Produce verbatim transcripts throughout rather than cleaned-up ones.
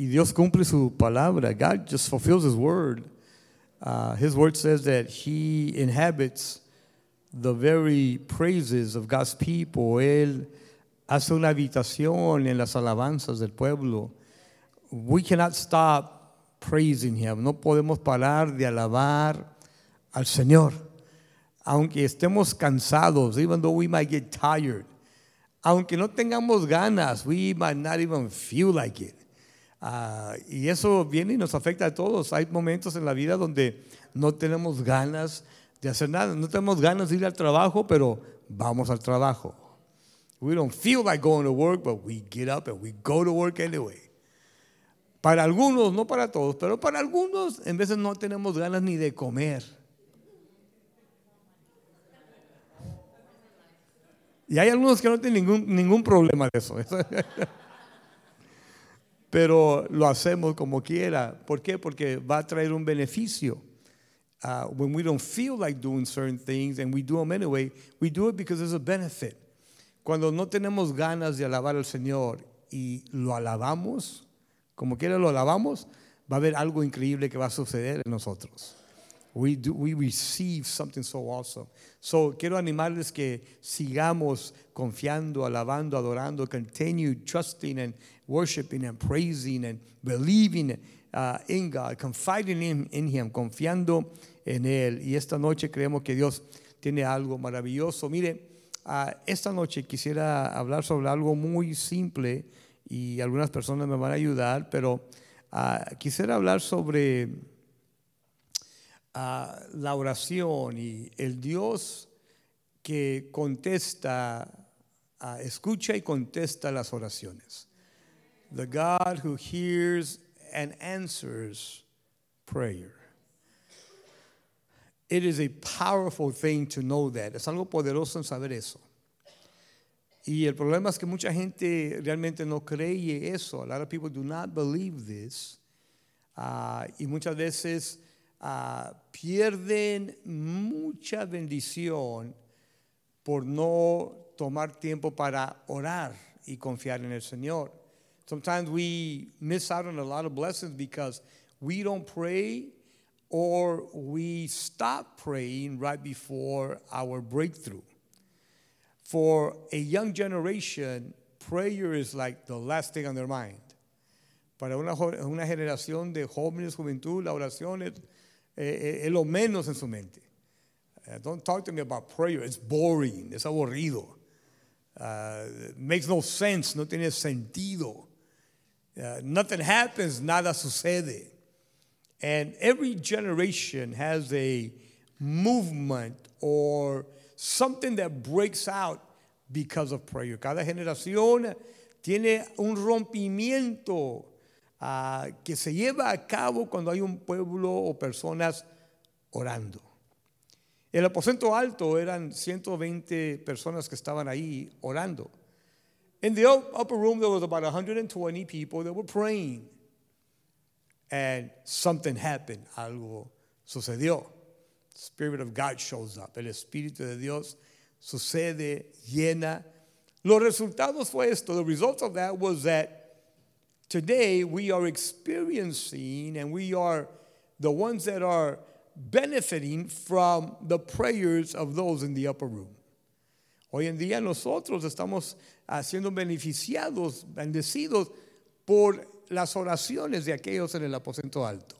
Y Dios cumple su palabra. God just fulfills his word. Uh, his word says that he inhabits the very praises of God's people. Él hace una habitación en las alabanzas del pueblo. We cannot stop praising him. No podemos parar de alabar al Señor. Aunque estemos cansados, even though we might get tired. Aunque no tengamos ganas, we might not even feel like it. Uh, y eso viene y nos afecta a todos. Hay momentos en la vida donde no tenemos ganas de hacer nada. No tenemos ganas de ir al trabajo, pero vamos al trabajo. We don't feel like going to work, but we get up and we go to work anyway. Para algunos, no para todos, pero para algunos en veces no tenemos ganas ni de comer. Y hay algunos que no tienen ningún, ningún problema de eso. Pero lo hacemos como quiera. ¿Por qué? Porque va a traer un beneficio. Uh, when we don't feel like doing certain things and we do them anyway, we do it because there's a benefit. Cuando no tenemos ganas de alabar al Señor y lo alabamos, como quiera lo alabamos, va a haber algo increíble que va a suceder en nosotros. We do, we receive something so awesome. So, quiero animarles que sigamos confiando, alabando, adorando, continue trusting and worshiping and praising and believing uh, in God, confiding in, in Him, confiando en Él. Y esta noche creemos que Dios tiene algo maravilloso. Mire, uh, esta noche quisiera hablar sobre algo muy simple y algunas personas me van a ayudar, pero uh, quisiera hablar sobre... Uh, la oración y el Dios que contesta, uh, escucha y contesta las oraciones. The God who hears and answers prayer. It is a powerful thing to know that. Es algo poderoso en saber eso. Y el problema es que mucha gente realmente no cree eso. A lot of people do not believe this. Uh, y muchas veces... Uh, pierden mucha bendición por no tomar tiempo para orar y confiar en el Señor. Sometimes we miss out on a lot of blessings because we don't pray or we stop praying right before our breakthrough. For a young generation, prayer is like the last thing on their mind. Para una, una generación de jóvenes, juventud, la oración es Eh, eh, eh, lo menos en su mente. Uh, don't talk to me about prayer. It's boring. Es aburrido. Uh, it makes no sense. No tiene sentido. Uh, nothing happens. Nada sucede. And every generation has a movement or something that breaks out because of prayer. Cada generación tiene un rompimiento Uh, que se lleva a cabo cuando hay un pueblo o personas orando. El aposento alto eran ciento veinte personas que estaban ahí orando. In the upper room there was about one hundred twenty people that were praying. And something happened. Algo sucedió. The Spirit of God shows up. El Espíritu de Dios sucede, llena. Los resultados fue esto. The result of that was that today, we are experiencing and we are the ones that are benefiting from the prayers of those in the upper room. Hoy en día nosotros estamos siendo beneficiados, bendecidos por las oraciones de aquellos en el aposento alto.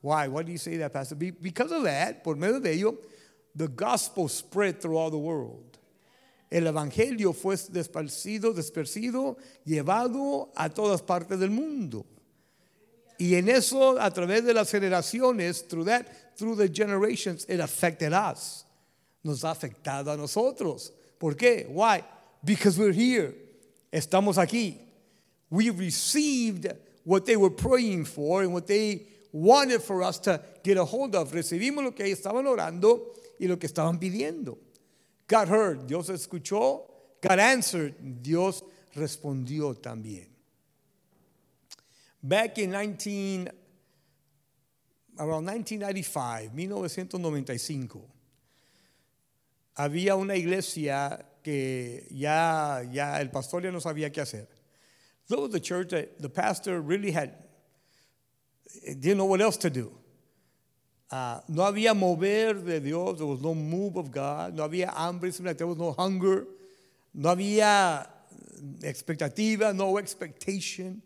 Why? Why do you say that, Pastor? Because of that, por medio de ello, the gospel spread through all the world. El evangelio fue desparcido, dispersido, llevado a todas partes del mundo. Y en eso, a través de las generaciones, through that, through the generations, it affected us. Nos ha afectado a nosotros. ¿Por qué? Why? Because we're here. Estamos aquí. We received what they were praying for and what they wanted for us to get a hold of. Recibimos lo que estaban orando y lo que estaban pidiendo. God heard, Dios escuchó. God answered, Dios respondió también. Back in nineteen, around nineteen ninety-five, nineteen ninety-five, había una iglesia que ya, ya el pastor ya no sabía qué hacer. There was a church that the pastor really had, didn't know what else to do. Uh, no había mover de Dios. There was no move of God. No había hambre. There was no hunger. No había expectativa. No expectation.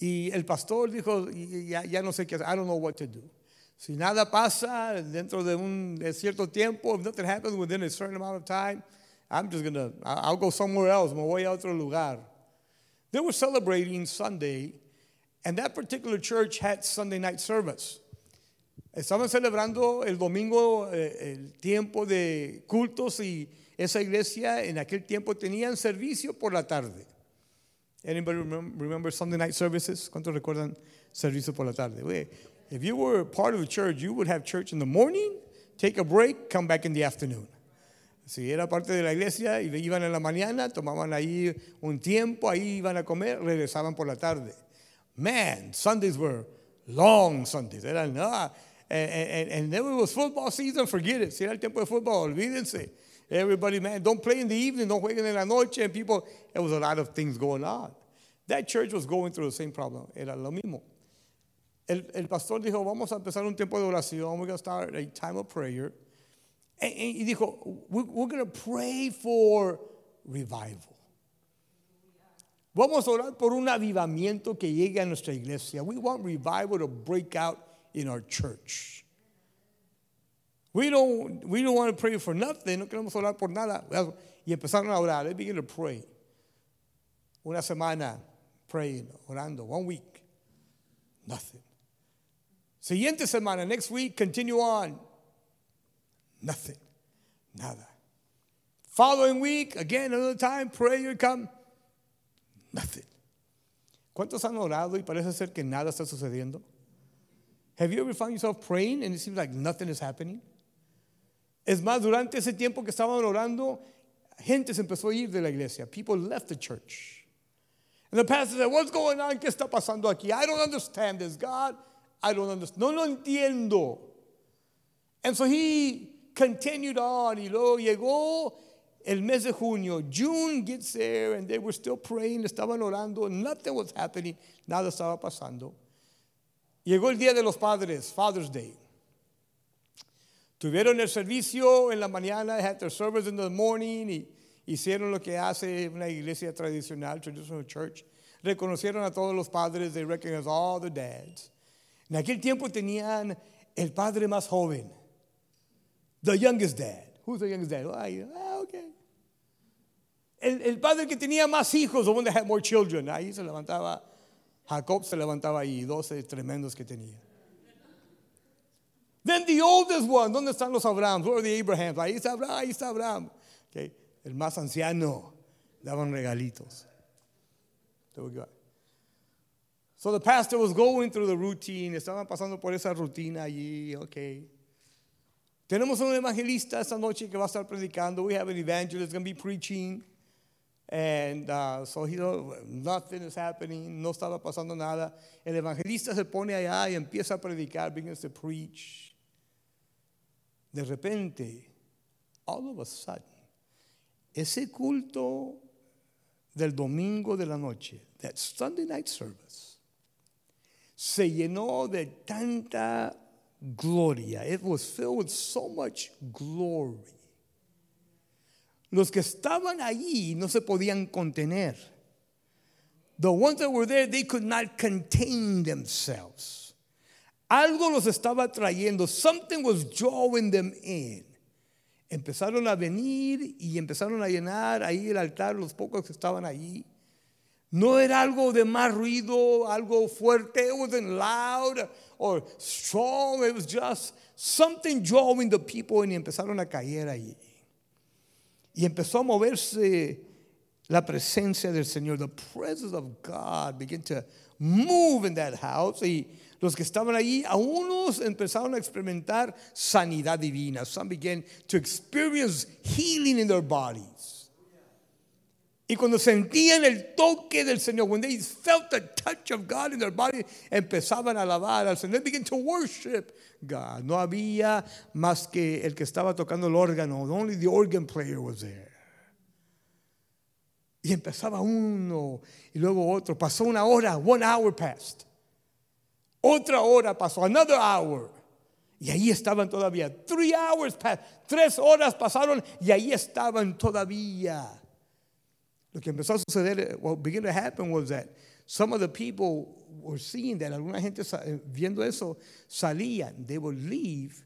Y el pastor dijo, ya, ya no sé qué hacer. I don't know what to do. Si nada pasa dentro de un de cierto tiempo, if nothing happens within a certain amount of time, I'm just going to, I'll go somewhere else. Me voy a otro lugar. They were celebrating Sunday, and that particular church had Sunday night service. Estaban celebrando el domingo eh, el tiempo de cultos, y esa iglesia en aquel tiempo tenían servicio por la tarde. Anybody remember Sunday night services? ¿Cuántos recuerdan servicio por la tarde? If you were part of a church, you would have church in the morning, take a break, come back in the afternoon. Si era parte de la iglesia, iban en la mañana, tomaban ahí un tiempo, ahí iban a comer, regresaban por la tarde. Man, Sundays were long Sundays. Eran nada. And, and, and then it was football season, forget it. Si era el tiempo de fútbol, olvídense. Everybody, man, don't play in the evening, don't jueguen en la noche. And people, there was a lot of things going on. That church was going through the same problem. Era lo mismo. El, el pastor dijo, vamos a empezar un tiempo de oración. We're going to start a time of prayer. And, and he dijo, we're, we're going to pray for revival. Vamos a orar por un avivamiento que llegue a nuestra iglesia. We want revival to break out in our church. We don't we don't want to pray for nothing. No queremos orar por nada. Y empezaron a orar. They began to pray. Una semana praying, orando. One week, nothing. Siguiente semana, next week, continue on. Nothing, nada. Following week, again, another time, prayer come. Nothing. ¿Cuántos han orado y parece ser que nada está sucediendo? Have you ever found yourself praying and it seems like nothing is happening? Es más, durante ese tiempo que estaban orando, gente se empezó a ir de la iglesia. People left the church. And the pastor said, what's going on? ¿Qué está pasando aquí? I don't understand this, God. I don't understand. No lo entiendo. And so he continued on. Y luego llegó el mes de junio. June gets there and they were still praying. Estaban orando. Nothing was happening. Nada estaba pasando. Llegó el Día de los Padres, Father's Day. Tuvieron el servicio en la mañana, had their service in the morning, y hicieron lo que hace una iglesia tradicional, traditional church. Reconocieron a todos los padres, they recognized all the dads. En aquel tiempo tenían el padre más joven, the youngest dad. Who's the youngest dad? Ah, okay. El, el padre que tenía más hijos, the one that had more children. Ahí se levantaba. Jacob se levantaba ahí, doce tremendos que tenía. Then the oldest one, ¿dónde están los Abrahams? Where are the Abrahams? Ahí está Abraham, ahí está Abraham. Okay. El más anciano, daban regalitos. So the pastor was going through the routine, estaban pasando por esa rutina allí, okay. Tenemos un evangelista esta noche que va a estar predicando. We have an evangelist going to be preaching. And uh, so he, nothing is happening, no estaba pasando nada. El evangelista se pone allá y empieza a predicar, begins to preach. De repente, all of a sudden, ese culto del domingo de la noche, that Sunday night service, se llenó de tanta gloria. It was filled with so much glory. Los que estaban allí no se podían contener. The ones that were there, they could not contain themselves. Algo los estaba trayendo. Something was drawing them in. Empezaron a venir y empezaron a llenar ahí el altar, los pocos que estaban allí. No era algo de más ruido, algo fuerte. It wasn't loud or strong. It was just something drawing the people in, y empezaron a caer allí. Y empezó a moverse la presencia del Señor. The presence of God began to move in that house. Y los que estaban allí, a unos empezaron a experimentar sanidad divina. Some began to experience healing in their bodies. Y cuando sentían el toque del Señor, when they felt the touch of God in their body, empezaban a alabar al Señor. They began to worship God. No había más que el que estaba tocando el órgano. Only the organ player was there. Y empezaba uno y luego otro. Pasó una hora, one hour passed. Otra hora pasó, another hour. Y ahí estaban todavía. Three hours passed. Tres horas pasaron y ahí estaban todavía. Lo que empezó a suceder, what began to happen was that some of the people were seeing that. Alguna gente viendo eso salían. They would leave.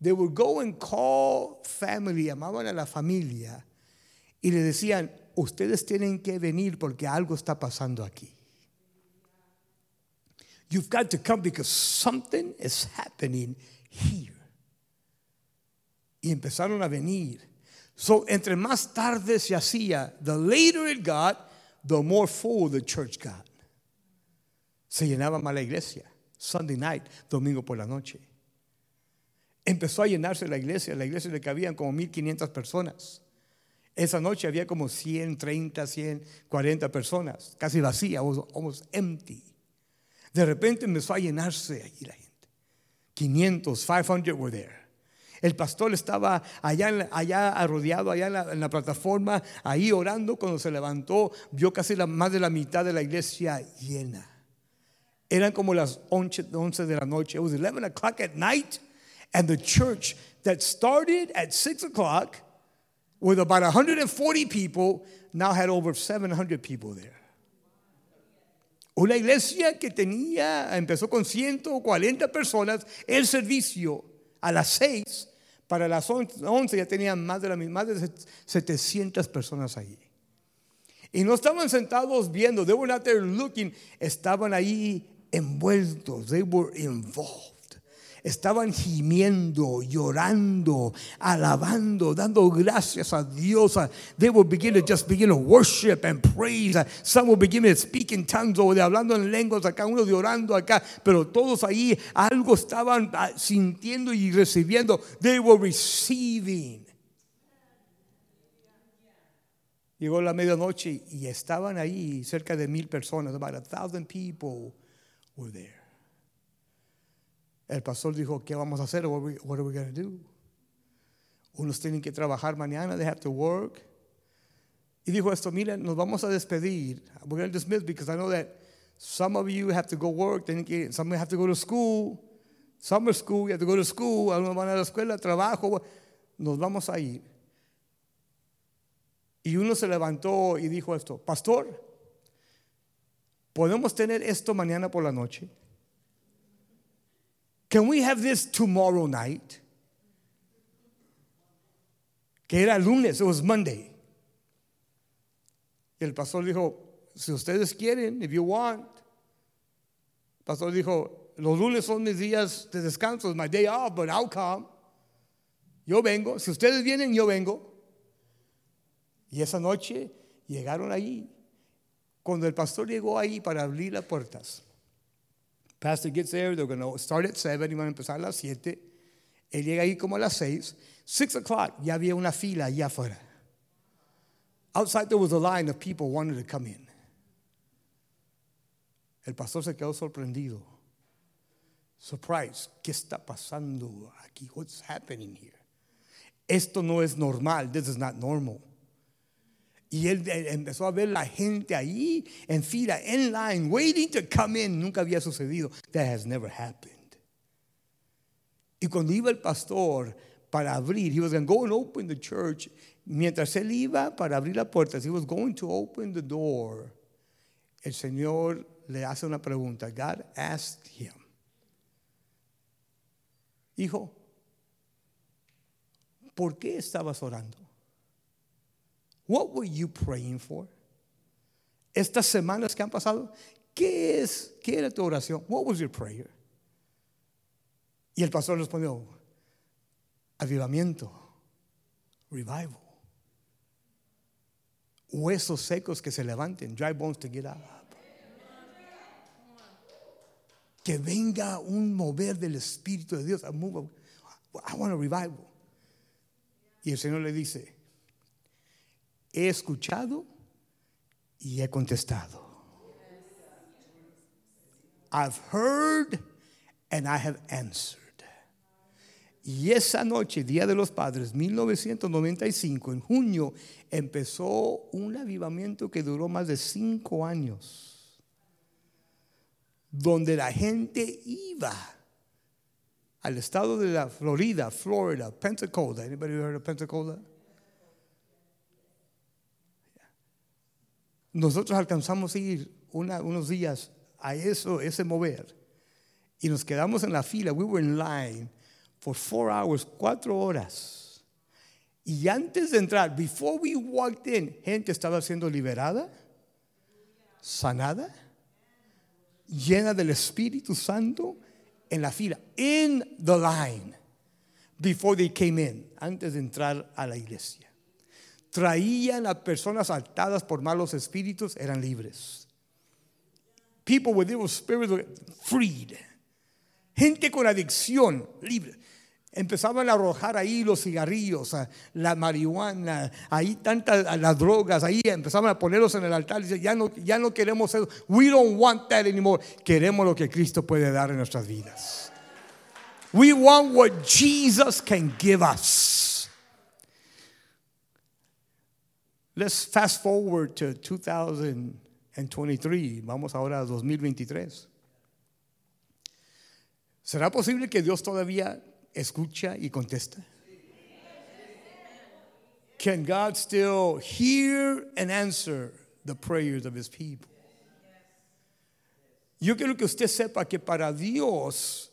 They would go and call family. Llamaban a la familia. Y le decían, ustedes tienen que venir porque algo está pasando aquí. You've got to come because something is happening here. Y empezaron a venir. So, entre más tarde se hacía, the later it got, the more full the church got. Se llenaba más la iglesia. Sunday night, domingo por la noche. Empezó a llenarse la iglesia. La iglesia le cabían como mil quinientas personas. Esa noche había como ciento treinta, ciento cuarenta personas. Casi vacía, almost empty. De repente empezó a llenarse allí la gente. quinientos, five hundred were there. El pastor estaba allá, allá arrodillado, allá en la, en la plataforma, ahí orando. Cuando se levantó, vio casi la, más de la mitad de la iglesia llena. Eran como las once de la noche. It was eleven o'clock at night. And the church that started at six o'clock with about one hundred forty people now had over seven hundred people there. Una iglesia que tenía, empezó con ciento cuarenta personas el servicio a las seis. Para las once ya tenían más de, la, más de setecientas personas allí. Y no estaban sentados viendo. They were not there looking. Estaban ahí envueltos. They were involved. Estaban gimiendo, llorando, alabando, dando gracias a Dios. They would begin to just begin to worship and praise. Some would begin to speak in tongues over there, hablando en lenguas acá, uno llorando acá. Pero todos ahí algo estaban sintiendo y recibiendo. They were receiving. Llegó la medianoche y estaban ahí cerca de mil personas. About a thousand people were there. El pastor dijo, ¿qué vamos a hacer? What are we, what are we going to do? Unos tienen que trabajar mañana. They have to work. Y dijo esto, miren, nos vamos a despedir. We're going to dismiss because I know that some of you have to go work. Some have to go to school. Summer school, you have to go to school. Algunos van a la escuela, trabajo. Nos vamos a ir. Y uno se levantó y dijo esto, pastor, ¿podemos tener esto mañana por la noche? Can we have this tomorrow night? Que era lunes, it was Monday. Y el pastor dijo, si ustedes quieren, if you want. El pastor dijo, los lunes son mis días de descanso, it's my day off, but I'll come. Yo vengo, si ustedes vienen, yo vengo. Y esa noche llegaron allí. Cuando el pastor llegó ahí para abrir las puertas, pastor gets there, they're going to start at seven, y van a empezar a las siete. Él llega ahí como a las seis. Six o'clock, ya había una fila allá afuera. Outside there was a line of people wanting to come in. El pastor se quedó sorprendido. Surprise, ¿qué está pasando aquí? What's happening here? Esto no es normal. This is not normal. Y él empezó a ver la gente ahí en fila, en line, waiting to come in. Nunca había sucedido. That has never happened. Y cuando iba el pastor para abrir, he was going to go and open the church. Mientras él iba para abrir la puerta, he was going to open the door. El Señor le hace una pregunta. God asked him, hijo, ¿por qué estabas orando? What were you praying for? Estas semanas que han pasado, ¿qué es? ¿Qué era tu oración? What was your prayer? Y el pastor respondió, avivamiento, revival. Huesos secos que se levanten, dry bones to get up. Que venga un mover del Espíritu de Dios. I want a revival. Y el Señor le dice, he escuchado y he contestado. I've heard and I have answered. Y esa noche, Día de los Padres, mil novecientos noventa y cinco, en junio, empezó un avivamiento que duró más de cinco años, donde la gente iba al estado de la Florida, Florida, Pensacola. Anybody heard of Pensacola? Nosotros alcanzamos a ir una, unos días a eso, ese mover, y nos quedamos en la fila. We were in line for four hours, cuatro horas. Y antes de entrar, before we walked in, gente estaba siendo liberada, sanada, llena del Espíritu Santo en la fila, in the line, before they came in, antes de entrar a la iglesia. Traían a personas atadas por malos espíritus, eran libres. People with evil spirits were freed. Gente con adicción, libre. Empezaban a arrojar ahí los cigarrillos, la marihuana, ahí tantas las drogas, ahí empezaban a ponerlos en el altar y decían, ya no, ya no queremos eso. We don't want that anymore. Queremos lo que Cristo puede dar en nuestras vidas. We want what Jesus can give us. Let's fast forward to two thousand twenty-three. Vamos ahora a dos mil veintitrés. ¿Será posible que Dios todavía escucha y contesta? Can God still hear and answer the prayers of his people? Yo quiero que usted sepa que para Dios,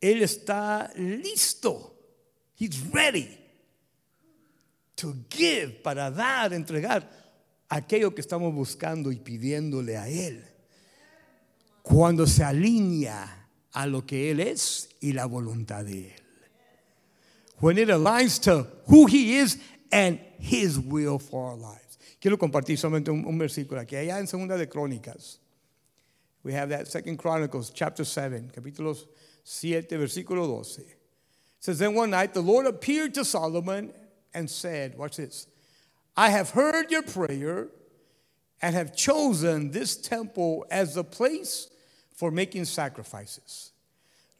Él está listo. He's ready to give, para dar, entregar aquello que estamos buscando y pidiéndole a Él. Cuando se alinea a lo que Él es y la voluntad de Él. When it aligns to who He is and His will for our lives. Quiero compartir solamente un, un versículo aquí. Allá en Segunda de Crónicas. We have that Second Chronicles chapter seven. Capítulo siete versículo doce. It says, then one night the Lord appeared to Solomon and said, watch this. I have heard your prayer and have chosen this temple as the place for making sacrifices.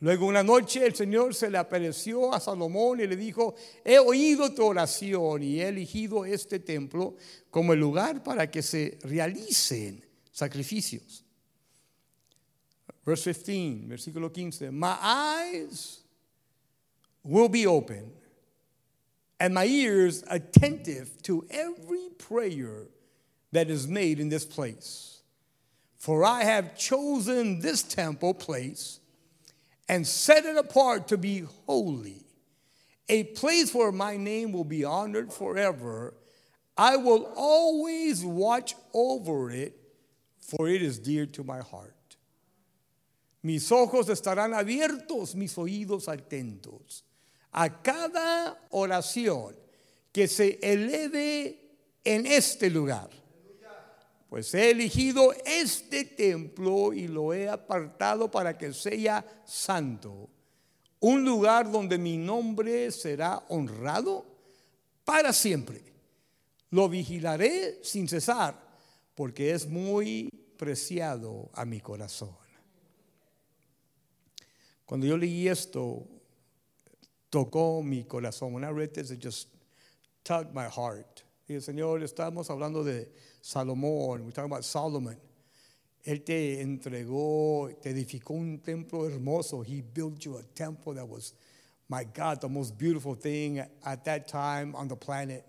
Luego una noche el Señor se le apareció a Salomón y le dijo, he oído tu oración y he elegido este templo como el lugar para que se realicen sacrificios. Verse fifteen, versículo quince. My eyes will be open and my ears attentive to every prayer that is made in this place. For I have chosen this temple place and set it apart to be holy, a place where my name will be honored forever. I will always watch over it, for it is dear to my heart. Mis ojos estarán abiertos, mis oídos atentos a cada oración que se eleve en este lugar. Pues he elegido este templo y lo he apartado para que sea santo, un lugar donde mi nombre será honrado para siempre. Lo vigilaré sin cesar, porque es muy preciado a mi corazón. Cuando yo leí esto, tocó mi corazón. When I read this, it just tugged my heart. Y el Señor, estamos hablando de Salomón, we're talking about Solomon. Él te entregó, te edificó un templo hermoso. He built you a temple that was, my God, the most beautiful thing at that time on the planet.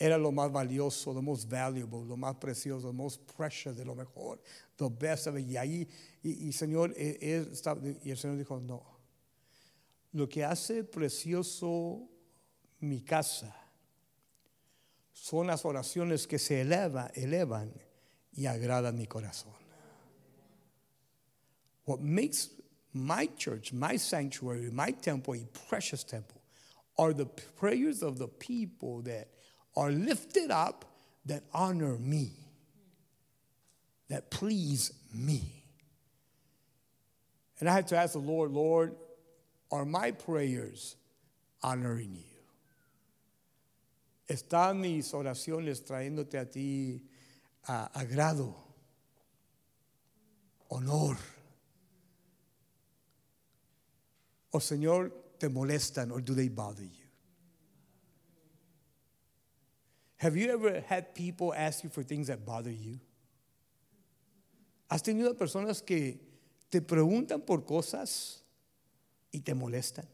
Era lo más valioso, the most valuable, lo más precioso, the most precious, de lo mejor, the best of it. Y ahí, y, y, Señor, él estaba, y el Señor dijo, no. Lo que hace precioso mi casa son las oraciones que se eleva, elevan y agradan mi corazón. What makes my church, my sanctuary, my temple a precious temple are the prayers of the people that are lifted up, that honor me, that please me. And I had to ask the Lord, Lord, are my prayers honoring you? ¿Están mis oraciones trayéndote a ti uh, agrado, honor? O Señor, te molestan or do they bother you? Have you ever had people ask you for things that bother you? ¿Has tenido personas que te preguntan por cosas y te molestan?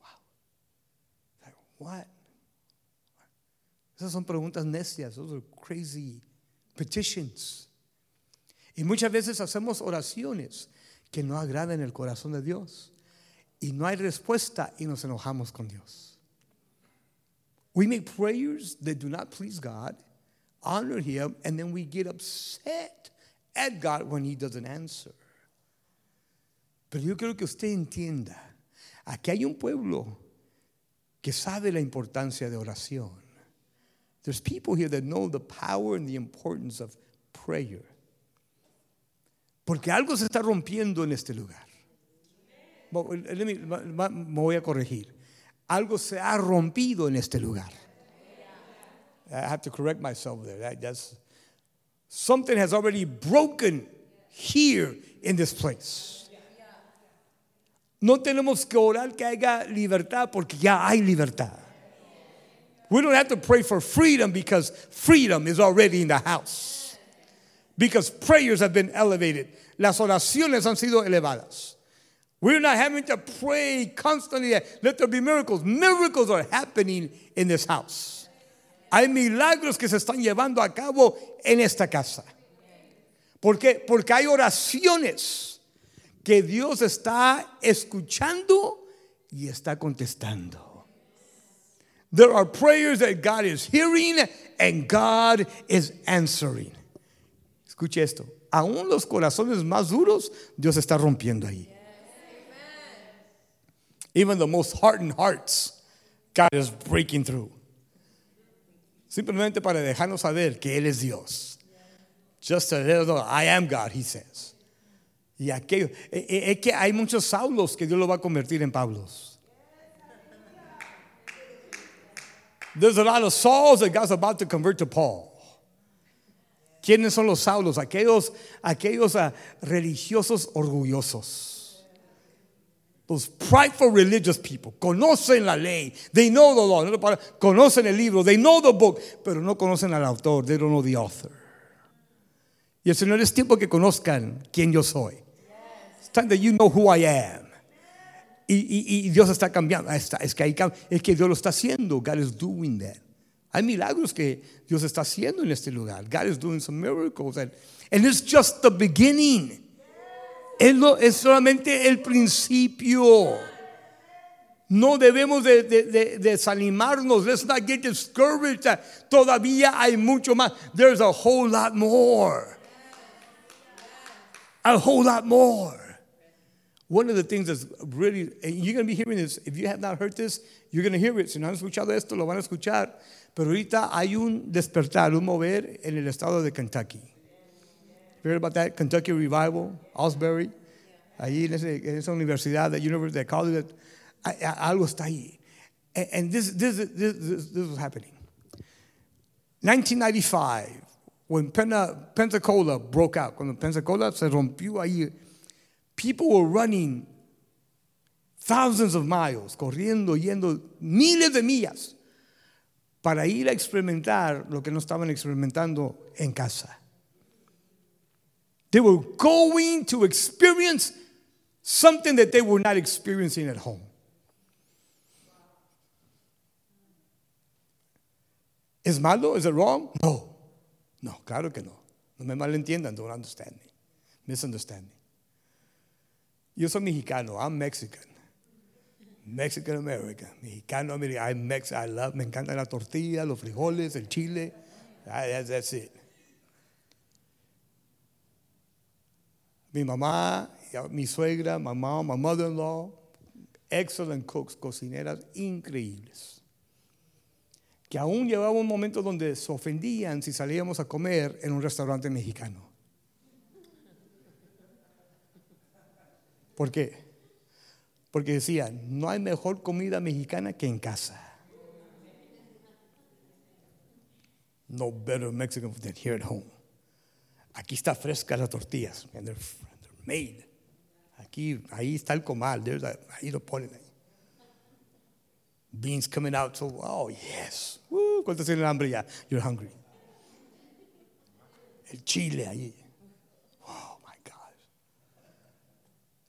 Wow. Like, what? Esas son preguntas necias. Those are crazy petitions. Y muchas veces hacemos oraciones que no agradan el corazón de Dios y no hay respuesta y nos enojamos con Dios. We make prayers that do not please God, honor Him, and then we get upset at God when He doesn't answer. Pero yo creo que usted entienda, aquí hay un pueblo que sabe la importancia de oración. There's people here that know the power and the importance of prayer. Porque algo se está rompiendo en este lugar. Let me, me voy a corregir. Algo se ha rompido en este lugar. I have to correct myself there. That, that's, something has already broken here in this place. No tenemos que orar que haya libertad porque ya hay libertad. We don't have to pray for freedom because freedom is already in the house. Because prayers have been elevated. Las oraciones han sido elevadas. We're not having to pray constantly that let there be miracles. Miracles are happening in this house. Hay milagros que se están llevando a cabo en esta casa. ¿Por qué? Porque hay oraciones que Dios está escuchando y está contestando. There are prayers that God is hearing and God is answering. Escuche esto, aún los corazones más duros, Dios está rompiendo ahí. Even the most hardened hearts, God is breaking through. Simplemente para dejarnos saber que Él es Dios. Just to let us know, I am God, He says. Y aquello, es que hay muchos Saulos que Dios lo va a convertir en Pablos. There's a lot of Sauls that God's about to convert to Paul. ¿Quiénes son los Saulos? Aquellos, aquellos uh, religiosos orgullosos. Those prideful religious people. Conocen la ley. They know the law. Conocen el libro. They know the book. Pero no conocen al autor. They don't know the author. Y el Señor es tiempo que conozcan quién yo soy. It's time that you know who I am. Y, y, y Dios está cambiando. Está, es, que hay, es que Dios lo está haciendo. God is doing that. Hay milagros que Dios está haciendo en este lugar. God is doing some miracles. And, and it's just the beginning. Es, lo, es solamente el principio. No debemos de, de, de, desanimarnos. Let's not get discouraged. Todavía hay mucho más. There's a whole lot more. A whole lot more. One of the things that's really, and you're going to be hearing this. If you have not heard this, you're going to hear it. Si no han escuchado esto, lo van a escuchar. Pero ahorita hay un despertar, un mover en el estado de Kentucky. You heard about that? Kentucky Revival, Osbury. Allí en, ese, en esa universidad, that university, that college, that, algo está ahí. And, and this, this, this, this, this was happening. nineteen ninety-five, when Pena, Pensacola broke out, cuando Pensacola se rompió ahí, people were running thousands of miles, corriendo, yendo miles de millas, para ir a experimentar lo que no estaban experimentando en casa. They were going to experience something that they were not experiencing at home. ¿Es malo? Is it wrong? No. No, claro que no. No me malentiendan. Don't understand me. Misunderstand me. Yo soy mexicano. I'm Mexican. Mexican American, Mexicano American. I'm Mex. I love. Me encanta la tortilla, los frijoles, el chile. I, that's, that's it. Mi mamá, mi suegra, my mom, my mother-in-law, excellent cooks, cocineras increíbles. Que aún llevaba un momento donde se ofendían si salíamos a comer en un restaurante mexicano. ¿Por qué? Porque decían, no hay mejor comida mexicana que en casa. No better Mexican than here at home. Aquí está fresca las tortillas. And they're, they're made. Aquí, ahí está el comal. There's a, ahí lo ponen ahí. Beans coming out. So, oh, yes. Woo, ¿cuántos tienen hambre ya? You're hungry. El chile ahí. Oh, my God.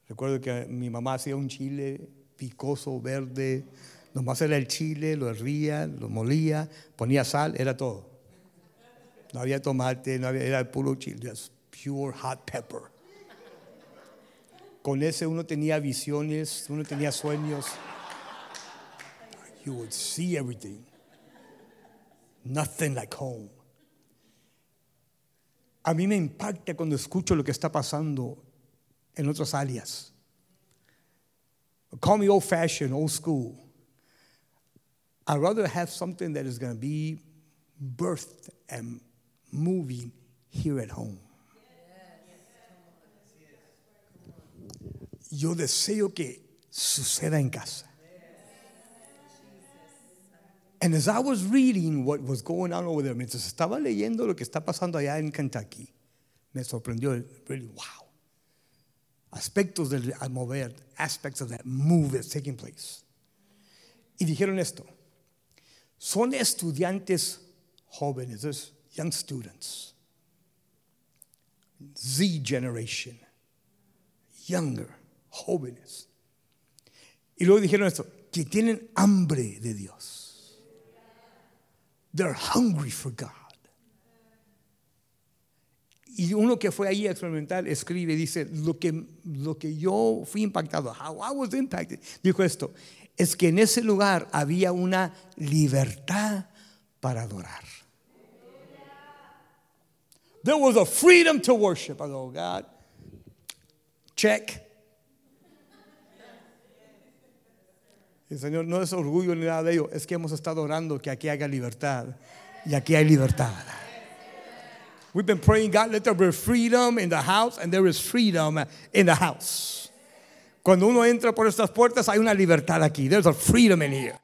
Recuerdo que mi mamá hacía un chile picoso, verde. Nomás era el chile, lo hervía, lo molía, ponía sal, era todo. No había tomate, no había, era puro chile. Just pure hot pepper. Con ese uno tenía visiones, uno tenía sueños. You would see everything. Nothing like home. A mí me impacta cuando escucho lo que está pasando en otras áreas. Call me old fashioned, old school. I'd rather have something that is going to be birthed and moving here at home. Yo deseo que suceda en casa. And as I was reading what was going on over there, mientras estaba leyendo lo que está pasando allá en Kentucky, me sorprendió, really, wow. Aspectos del mover, aspects of that move that's taking place. Y dijeron esto. Son estudiantes jóvenes, those young students. Z generation. Younger, jóvenes. Y luego dijeron esto, que tienen hambre de Dios. They're hungry for God. Y uno que fue ahí a experimentar escribe, dice, lo que, lo que yo fui impactado, how I was impacted, dijo esto, es que en ese lugar había una libertad para adorar. There was a freedom to worship. I go, God, check. El Señor no es orgullo ni nada de ello, es que hemos estado orando que aquí haya libertad y aquí hay libertad. We've been praying, God, let there be freedom in the house, and there is freedom in the house. Cuando uno entra por estas puertas hay una libertad aquí. There's a freedom in here.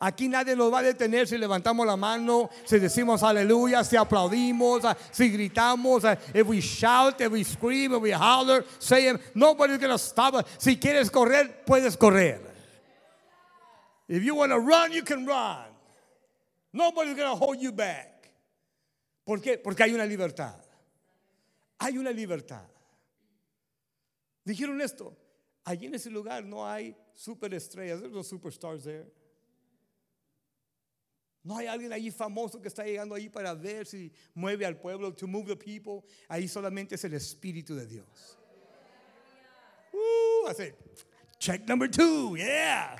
Aquí nadie nos va a detener si levantamos la mano, si decimos aleluya, si aplaudimos, si gritamos, if we shout, if we scream, if we holler, say, nobody's going to stop us. Si quieres correr, puedes correr. If you want to run, you can run. Nobody's going to hold you back. ¿Por qué? Porque hay una libertad. Hay una libertad. Dijeron esto. Allí en ese lugar no hay superestrellas. There's no superstars there. No hay alguien allí famoso que está llegando allí para ver si mueve al pueblo, to move the people. Ahí solamente es el Espíritu de Dios. Woo, I said, check number two, yeah.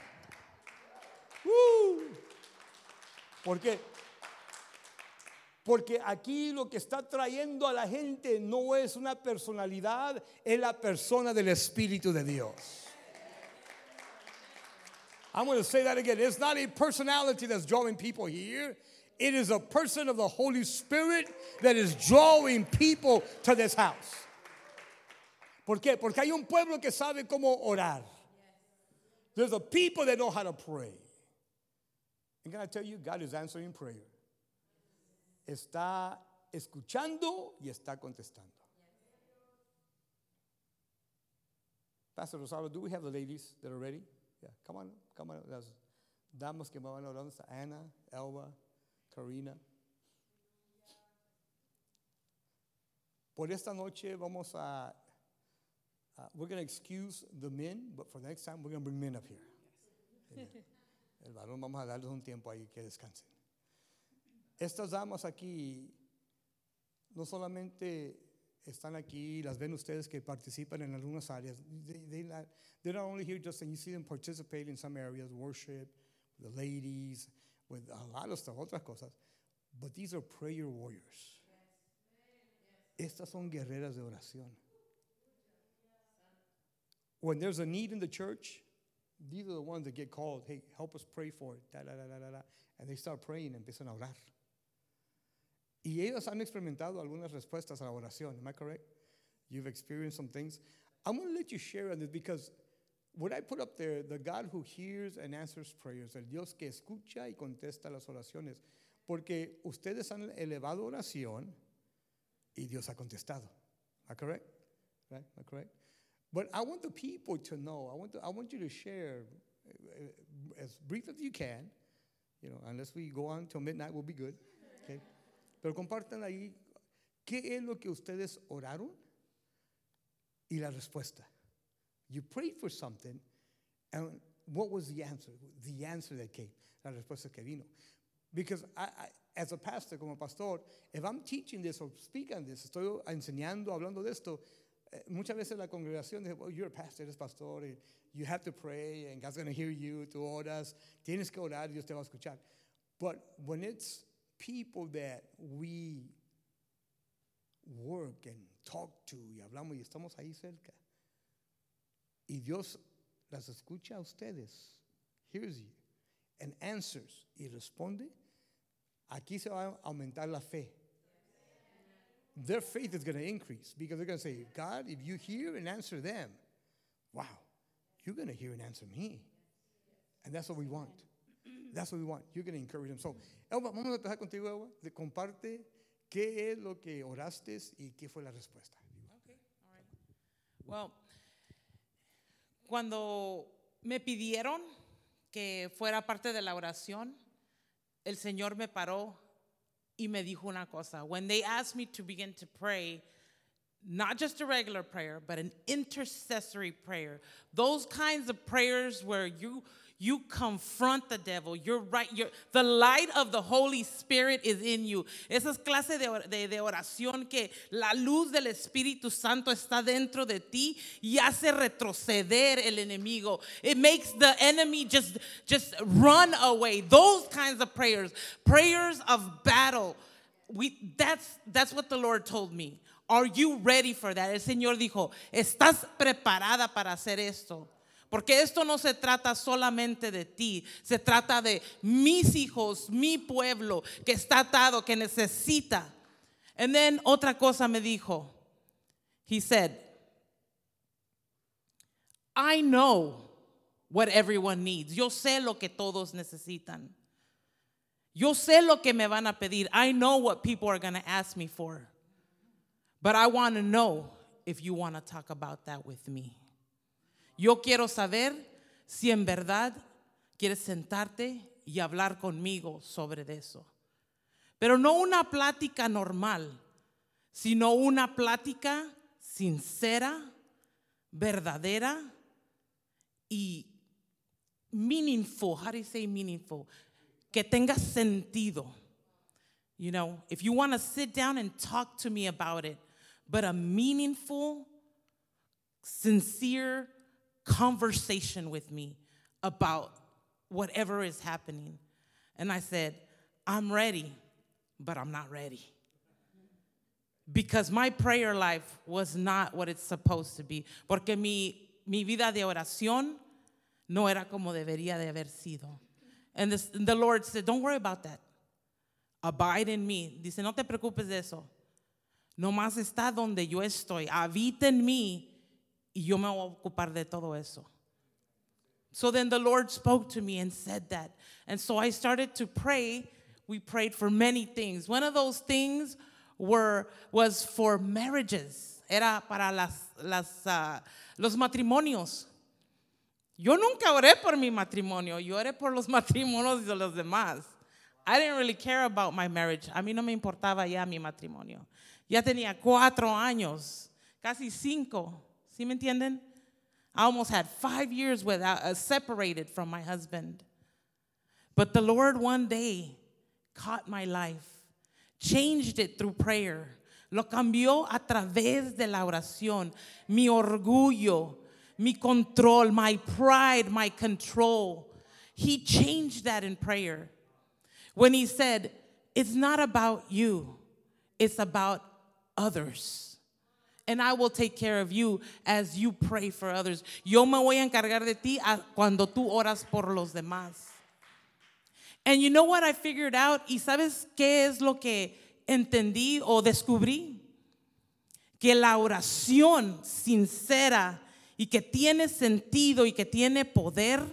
Uh, ¿Por qué? Porque aquí lo que está trayendo a la gente no es una personalidad, es la persona del Espíritu de Dios. I'm going to say that again. It's not a personality that's drawing people here. It is a person of the Holy Spirit that is drawing people to this house. ¿Por qué? Porque hay un pueblo que sabe cómo orar. There's a people that know how to pray. And can I tell you, God is answering prayer. Está escuchando y está contestando. Pastor Rosario, do we have the ladies that are ready? Yeah, come on, come on. Las damas que me van orando, Ana, Elba, Karina. Por esta noche vamos a, uh, we're going to excuse the men, but for next time we're going to bring men up here. Amen. El varón vamos a darles un tiempo ahí que descansen. Estas damas aquí no solamente están aquí, las ven ustedes que participan en algunas áreas. They, they not, they're not only here just and you see them participate in some areas, worship, the ladies, with a lot of stuff, otras cosas. But these are prayer warriors. Estas son guerreras de oración. When there's a need in the church, these are the ones that get called, hey, help us pray for it, da, da, da, da, da. And they start praying, empiezan a orar. Y ellos han experimentado algunas respuestas a la oración, am I correct? You've experienced some things. I'm going to let you share on this because what I put up there, the God who hears and answers prayers, el Dios que escucha y contesta las oraciones, porque ustedes han elevado oración y Dios ha contestado, am I correct? Right? Am I correct? But I want the people to know. I want to, I want you to share as brief as you can. You know, unless we go on till midnight, we'll be good. Okay. Pero compartan ahí qué es lo que ustedes oraron y la respuesta. You prayed for something, and what was the answer? The answer that came, la respuesta que vino. Because I, I, as a pastor, como pastor, if I'm teaching this or speaking this, estoy enseñando, hablando de esto. Muchas veces la congregación dice, well, you're a pastor, eres pastor, and you have to pray, and God's going to hear you, tú oras, tienes que orar, Dios te va a escuchar. But when it's people that we work and talk to, y hablamos, y estamos ahí cerca, y Dios las escucha a ustedes, hears you, and answers, y responde, aquí se va a aumentar la fe. Their faith is going to increase because they're going to say, God, if you hear and answer them, wow, you're going to hear and answer me. And that's what we want. That's what we want. You're going to encourage them. So, Elba, vamos a empezar contigo, Elba. Comparte qué es lo que oraste y qué fue la respuesta. Okay, all right. Well, cuando me pidieron que fuera parte de la oración, el Señor me paró y me dijo una cosa. When they asked me to begin to pray, not just a regular prayer, but an intercessory prayer. Those kinds of prayers where you you confront the devil. You're right. You're, the light of the Holy Spirit is in you. Esas clases de, de, de oración que la luz del Espíritu Santo está dentro de ti y hace retroceder el enemigo. It makes the enemy just, just run away. Those kinds of prayers. Prayers of battle. We, that's, that's what the Lord told me. Are you ready for that? El Señor dijo, ¿estás preparada para hacer esto? Porque esto no se trata solamente de ti, se trata de mis hijos, mi pueblo que está atado, que necesita. And then otra cosa me dijo. He said, I know what everyone needs. Yo sé lo que todos necesitan. Yo sé lo que me van a pedir. I know what people are going to ask me for. But I want to know if you want to talk about that with me. Yo quiero saber si en verdad quieres sentarte y hablar conmigo sobre eso. Pero no una plática normal, sino una plática sincera, verdadera y meaningful. How do you say meaningful? Que tenga sentido. You know, if you want to sit down and talk to me about it, but a meaningful, sincere conversation with me about whatever is happening. And I said, I'm ready, but I'm not ready. Because my prayer life was not what it's supposed to be. Porque mi, mi vida de oración no era como debería de haber sido. And, this, and the Lord said, don't worry about that. Abide in me. Dice, no te preocupes de eso. Nomás está donde yo estoy. Habita en mí. Y yo me voy a ocupar de todo eso. So then the Lord spoke to me and said that. And so I started to pray. We prayed for many things. One of those things were was for marriages. Era para las, las, uh, los matrimonios. Yo nunca oré por mi matrimonio. Yo oré por los matrimonios de los demás. I didn't really care about my marriage. A mí no me importaba ya mi matrimonio. Ya tenía cuatro años, casi cinco. ¿Sí me entienden? I almost had five years without uh, separated from my husband. But the Lord one day caught my life, changed it through prayer. Lo cambió a través de la oración. Mi orgullo, mi control, my pride, my control. He changed that in prayer. When he said, it's not about you, it's about others. And I will take care of you as you pray for others. Yo me voy a encargar de ti cuando tú oras por los demás. And you know what I figured out? ¿Y sabes qué es lo que entendí o descubrí? Que la oración sincera y que tiene sentido y que tiene poder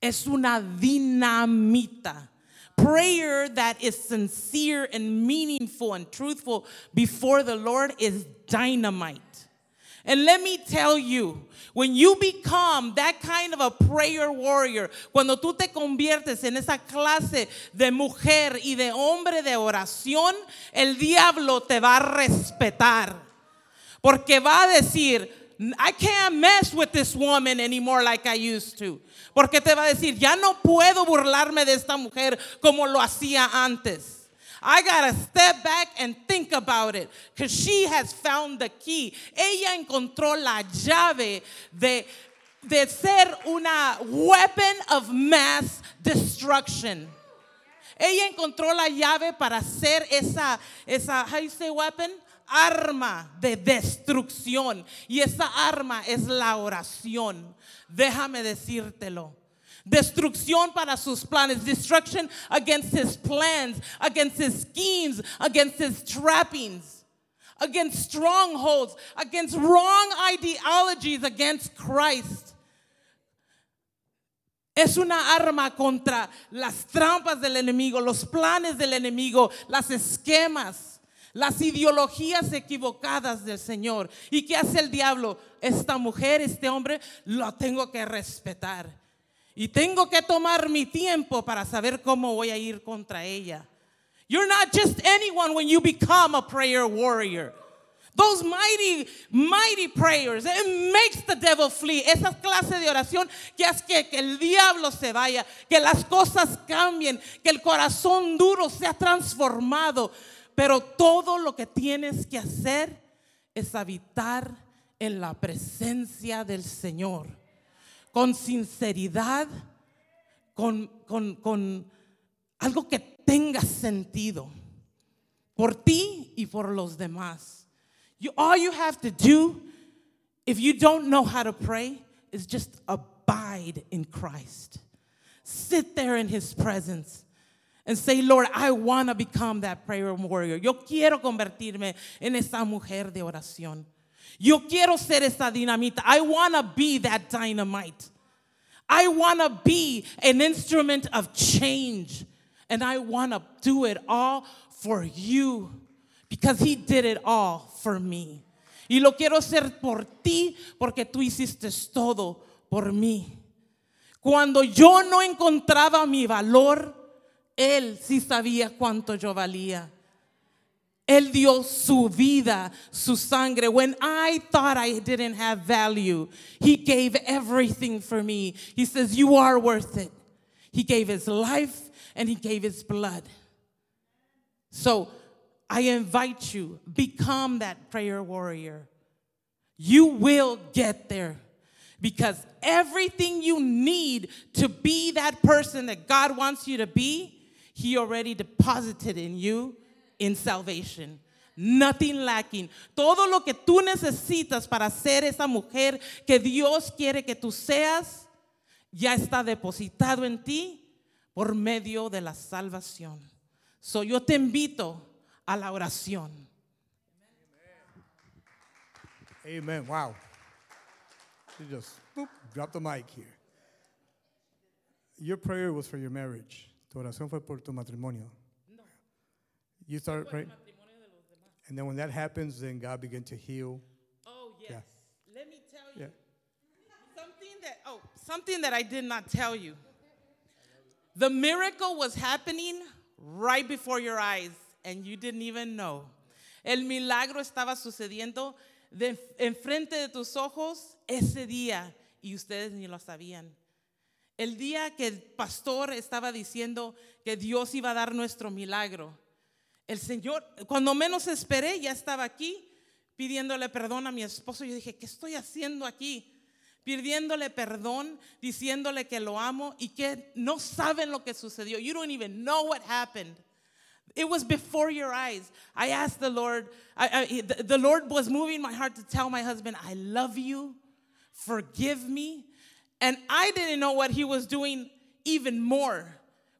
es una dinamita. Prayer that is sincere and meaningful and truthful before the Lord is dynamite. And let me tell you, when you become that kind of a prayer warrior, cuando tú te conviertes en esa clase de mujer y de hombre de oración, el diablo te va a respetar. Porque va a decir, I can't mess with this woman anymore like I used to. Porque te va a decir, ya no puedo burlarme de esta mujer como lo hacía antes. I gotta step back and think about it, because she has found the key. Ella encontró la llave de, de ser una weapon of mass destruction. Ella encontró la llave para ser esa, esa, how you say weapon? Arma de destrucción. Y esa arma es la oración. Déjame decírtelo. Destrucción para sus planes. Destruction against his plans, against his schemes, against his trappings, against strongholds, against wrong ideologies, against Christ. Es una arma contra las trampas del enemigo, los planes del enemigo, las esquemas, las ideologías equivocadas del Señor. ¿Y qué hace el diablo? Esta mujer, este hombre, lo tengo que respetar. Y tengo que tomar mi tiempo para saber cómo voy a ir contra ella. You're not just anyone when you become a prayer warrior. Those mighty, mighty prayers, it makes the devil flee. Esa clase de oración que hace que, que el diablo se vaya, que las cosas cambien, que el corazón duro sea transformado. Pero todo lo que tienes que hacer es habitar en la presencia del Señor. Con sinceridad, con, con, con algo que tenga sentido por ti y por los demás. You, all you have to do, if you don't know how to pray, is just abide in Christ. Sit there in His presence and say, Lord, I want to become that prayer warrior. Yo quiero convertirme en esa mujer de oración. Yo quiero ser esa dinamita. I want to be that dynamite. I want to be an instrument of change. And I want to do it all for you. Because He did it all for me. Y lo quiero hacer por ti porque tú hiciste todo por mí. Cuando yo no encontraba mi valor, Él sí sabía cuánto yo valía. Él dio su vida, su sangre. When I thought I didn't have value, He gave everything for me. He says, you are worth it. He gave His life and He gave His blood. So I invite you, become that prayer warrior. You will get there. Because everything you need to be that person that God wants you to be, He already deposited in you. In salvation, nothing lacking. Todo lo que tú necesitas para ser esa mujer que Dios quiere que tú seas, ya está depositado en ti por medio de la salvación. So yo te invito a la oración. Amen. Amen. Wow. She just boop, dropped the mic here. Your prayer was for your marriage. Tu oración fue por tu matrimonio. You start praying, and then when that happens, then God begins to heal. Oh yes, yeah. Let me tell you yeah. something that oh something that I did not tell you. The miracle was happening right before your eyes, and you didn't even know. El milagro estaba sucediendo de enfrente de tus ojos ese día, y ustedes ni lo sabían. El día que el pastor estaba diciendo que Dios iba a dar nuestro milagro. El Señor, cuando menos esperé, ya estaba aquí pidiéndole perdón a mi esposo. Yo dije, ¿qué estoy haciendo aquí? Pidiéndole perdón, diciéndole que lo amo y que no saben lo que sucedió. You don't even know what happened. It was before your eyes. I asked the Lord, I, I, the, the Lord was moving my heart to tell my husband, I love you, forgive me. And I didn't know what He was doing even more.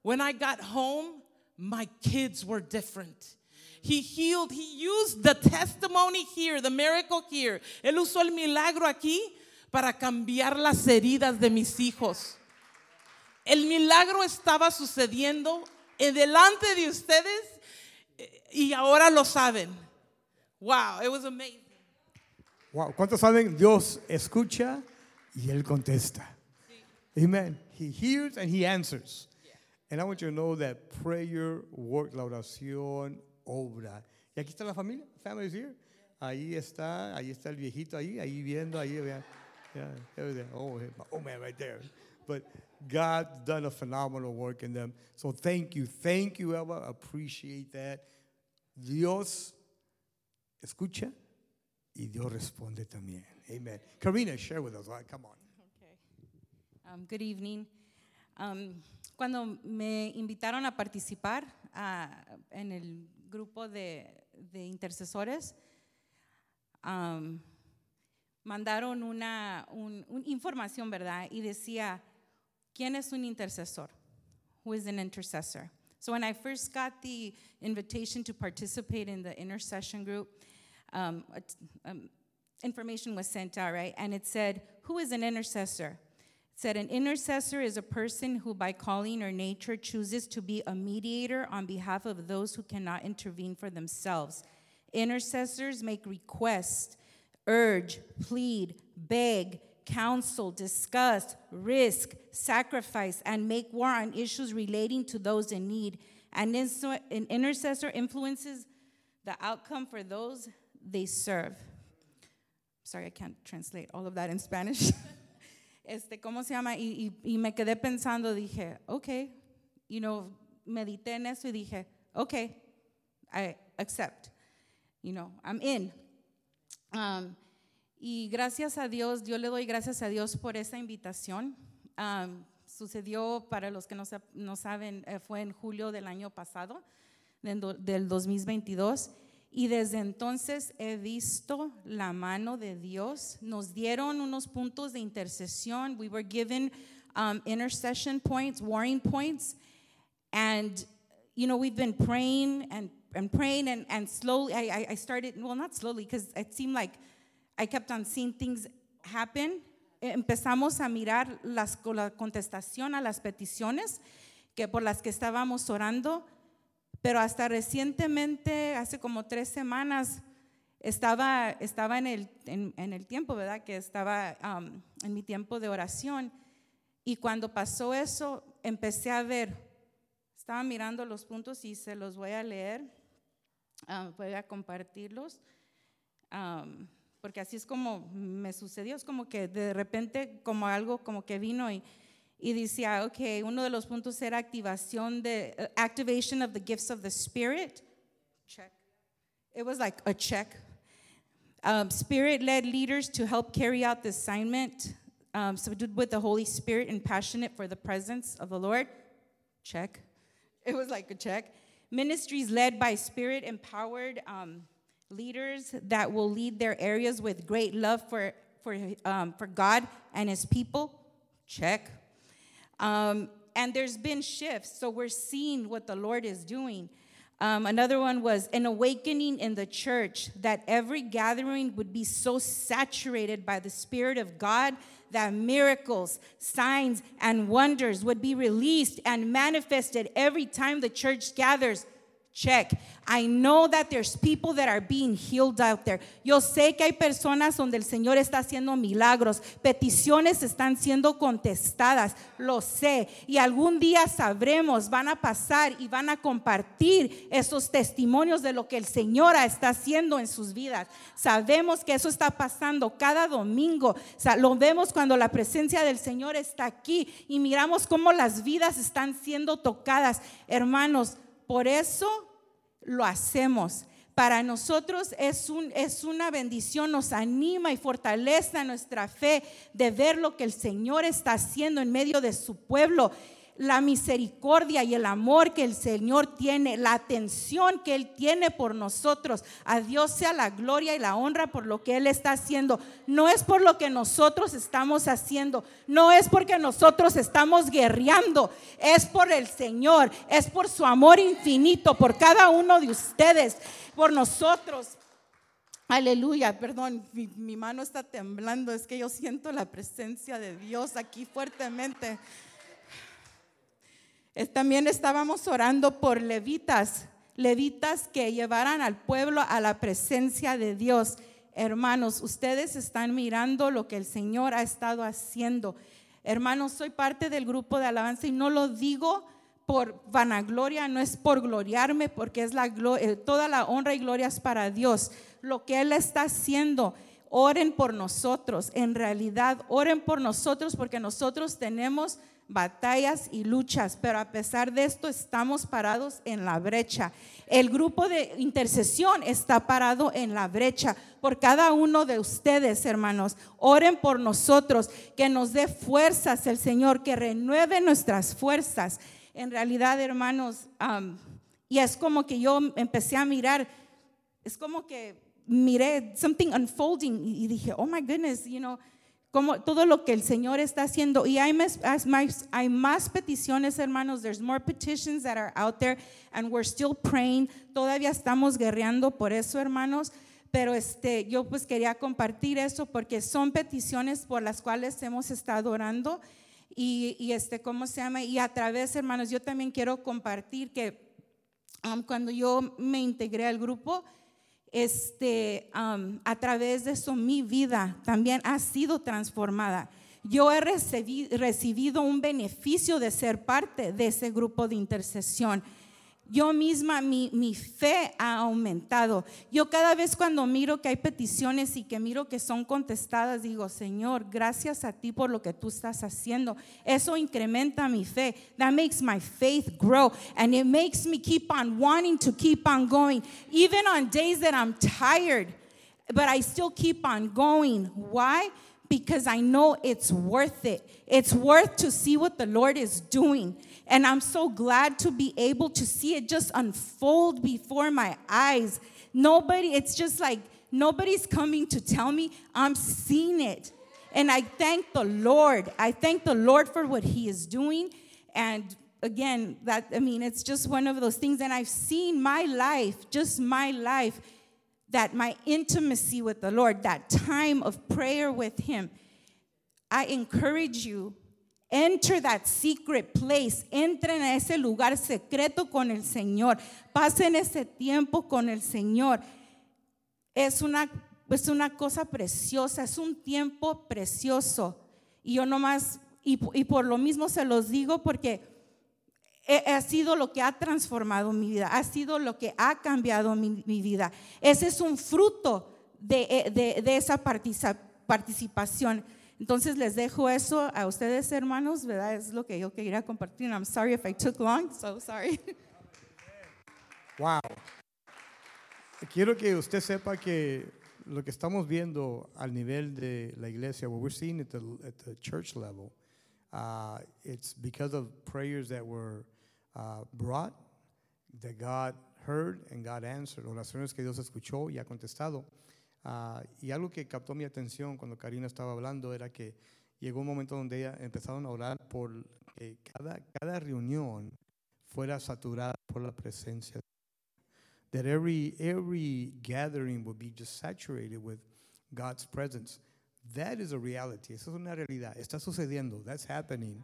When I got home, my kids were different. He healed. He used the testimony here, the miracle here. Él usó el milagro aquí para cambiar las heridas de mis hijos. El milagro estaba sucediendo delante de ustedes y ahora lo saben. Wow, it was amazing. Wow. ¿Cuántos saben? Dios escucha y Él contesta. Sí. Amen. He hears and He answers. Yeah. And I want you to know that prayer works, la oración obra. Y aquí está la familia. Family is here. Ahí está, ahí está el viejito ahí, ahí viendo, ahí vean. Yeah, oh, oh man, right there. But God's done a phenomenal work in them. So thank you. Thank you, Elba. Appreciate that. Dios escucha y Dios responde también. Amen. Karina, share with us. All right, come on. Okay. Um, good evening. Um, cuando me invitaron a participar uh, en el grupo de, de intercesores, um, mandaron una un, un información, ¿verdad? Y decía, ¿quién es un intercesor? Who is an intercessor? So when I first got the invitation to participate in the intercession group, um, um, information was sent out, right? And it said, who is an intercessor? It said, an intercessor is a person who by calling or nature chooses to be a mediator on behalf of those who cannot intervene for themselves. Intercessors make requests, urge, plead, beg, counsel, discuss, risk, sacrifice, and make war on issues relating to those in need. And an intercessor influences the outcome for those they serve. Sorry, I can't translate all of that in Spanish. Este, ¿cómo se llama? Y, y, y me quedé pensando, dije, okay, you know, medité en eso y dije, okay, I accept, you know, I'm in. Um, y gracias a Dios, yo le doy gracias a Dios por esa invitación. Um, sucedió, para los que no, no saben, fue en julio del año pasado, del dos mil veintidós, y desde entonces he visto la mano de Dios. Nos dieron unos puntos de intercesión. We were given um, intercession points, warring points, and you know, we've been praying and and praying and, and slowly, I, I started, well, not slowly, because it seemed like I kept on seeing things happen. Empezamos a mirar las, la contestación a las peticiones que por las que estábamos orando, pero hasta recientemente, hace como tres semanas, estaba, estaba en, el, en, en el tiempo, ¿verdad? Que estaba um, en mi tiempo de oración, y cuando pasó eso, empecé a ver, estaba mirando los puntos y se los voy a leer. Uh, voy a compartirlos, um, porque así es como me sucedió, es como que de repente como algo como que vino y, y decía, okay, uno de los puntos era activación de, uh, activation of the gifts of the Spirit, check, it was like a check, um, Spirit-led leaders to help carry out the assignment, um, subdued with the Holy Spirit and passionate for the presence of the Lord, check, it was like a check, ministries led by Spirit-empowered um, leaders that will lead their areas with great love for for um, for God and His people. Check. Um, and there's been shifts, so we're seeing what the Lord is doing. Um, another one was an awakening in the church, that every gathering would be so saturated by the Spirit of God that miracles, signs, and wonders would be released and manifested every time the church gathers. Check. I know that there's people that are being healed out there. Yo sé que hay personas donde el Señor está haciendo milagros, peticiones están siendo contestadas, lo sé. Y algún día sabremos, van a pasar y van a compartir esos testimonios de lo que el Señor está haciendo en sus vidas. Sabemos que eso está pasando cada domingo. O sea, lo vemos cuando la presencia del Señor está aquí y miramos cómo las vidas están siendo tocadas. Hermanos, por eso lo hacemos. Para nosotros es, un, es una bendición, nos anima y fortalece nuestra fe de ver lo que el Señor está haciendo en medio de su pueblo, la misericordia y el amor que el Señor tiene, la atención que Él tiene por nosotros. A Dios sea la gloria y la honra por lo que Él está haciendo. No es por lo que nosotros estamos haciendo, no es porque nosotros estamos guerreando, es por el Señor, es por su amor infinito, por cada uno de ustedes, por nosotros. Aleluya, perdón, mi, mi mano está temblando, es que yo siento la presencia de Dios aquí fuertemente. También estábamos orando por levitas, levitas que llevaran al pueblo a la presencia de Dios. Hermanos, ustedes están mirando lo que el Señor ha estado haciendo. Hermanos, soy parte del grupo de alabanza y no lo digo por vanagloria, no es por gloriarme, porque es la gloria, toda la honra y gloria es para Dios. Lo que Él está haciendo, oren por nosotros, en realidad oren por nosotros, porque nosotros tenemos batallas y luchas, pero a pesar de esto estamos parados en la brecha. El grupo de intercesión está parado en la brecha por cada uno de ustedes, hermanos. Oren por nosotros, que nos dé fuerzas el Señor, que renueve nuestras fuerzas. En realidad, hermanos, um, y es como que yo empecé a mirar, es como que miré something unfolding y dije, oh my goodness, you know, como todo lo que el Señor está haciendo. Y hay más, hay más peticiones, hermanos. There's more petitions that are out there, and we're still praying. Todavía estamos guerreando por eso, hermanos. Pero este, yo pues quería compartir eso porque son peticiones por las cuales hemos estado orando. Y, y este, ¿cómo se llama? Y a través, hermanos, yo también quiero compartir que um, cuando yo me integré al grupo, Este, um, a través de eso mi vida también ha sido transformada. Yo he recibido, recibido un beneficio de ser parte de ese grupo de intercesión. Yo misma, mi, mi fe ha aumentado. Yo cada vez cuando miro que hay peticiones y que miro que son contestadas, digo, Señor, gracias a ti por lo que tú estás haciendo. Eso incrementa mi fe. That makes my faith grow, and it makes me keep on wanting to keep on going, even on days that I'm tired, but I still keep on going. Why? Because I know it's worth it. It's worth to see what the Lord is doing. And I'm so glad to be able to see it just unfold before my eyes. Nobody, it's just like nobody's coming to tell me, I'm seeing it. And I thank the Lord. I thank the Lord for what He is doing. And again, that, I mean, it's just one of those things. And I've seen my life, just my life, that my intimacy with the Lord, that time of prayer with Him. I encourage you, enter that secret place, entren a ese lugar secreto con el Señor, pasen ese tiempo con el Señor. Es una, es una cosa preciosa, es un tiempo precioso. Y yo nomás, y, y por lo mismo se los digo porque ha sido lo que ha transformado mi vida, ha sido lo que ha cambiado mi, mi vida. Ese es un fruto de, de, de esa participación. Entonces les dejo eso a ustedes, hermanos, ¿verdad? Es lo que yo quería compartir. I'm sorry if I took long, so sorry. Wow. Quiero que usted sepa que lo que estamos viendo al nivel de la iglesia, what we're seeing at the, at the church level, uh, it's because of prayers that were Uh, brought, that God heard and God answered, oraciones que Dios escuchó y ha contestado. Uh, y algo que captó mi atención cuando Karina estaba hablando era que llegó un momento donde ella empezaron a orar por que eh, cada, cada reunión fuera saturada por la presencia. That every, every gathering would be just saturated with God's presence. That is a reality. Eso es una realidad. Está sucediendo. That's happening.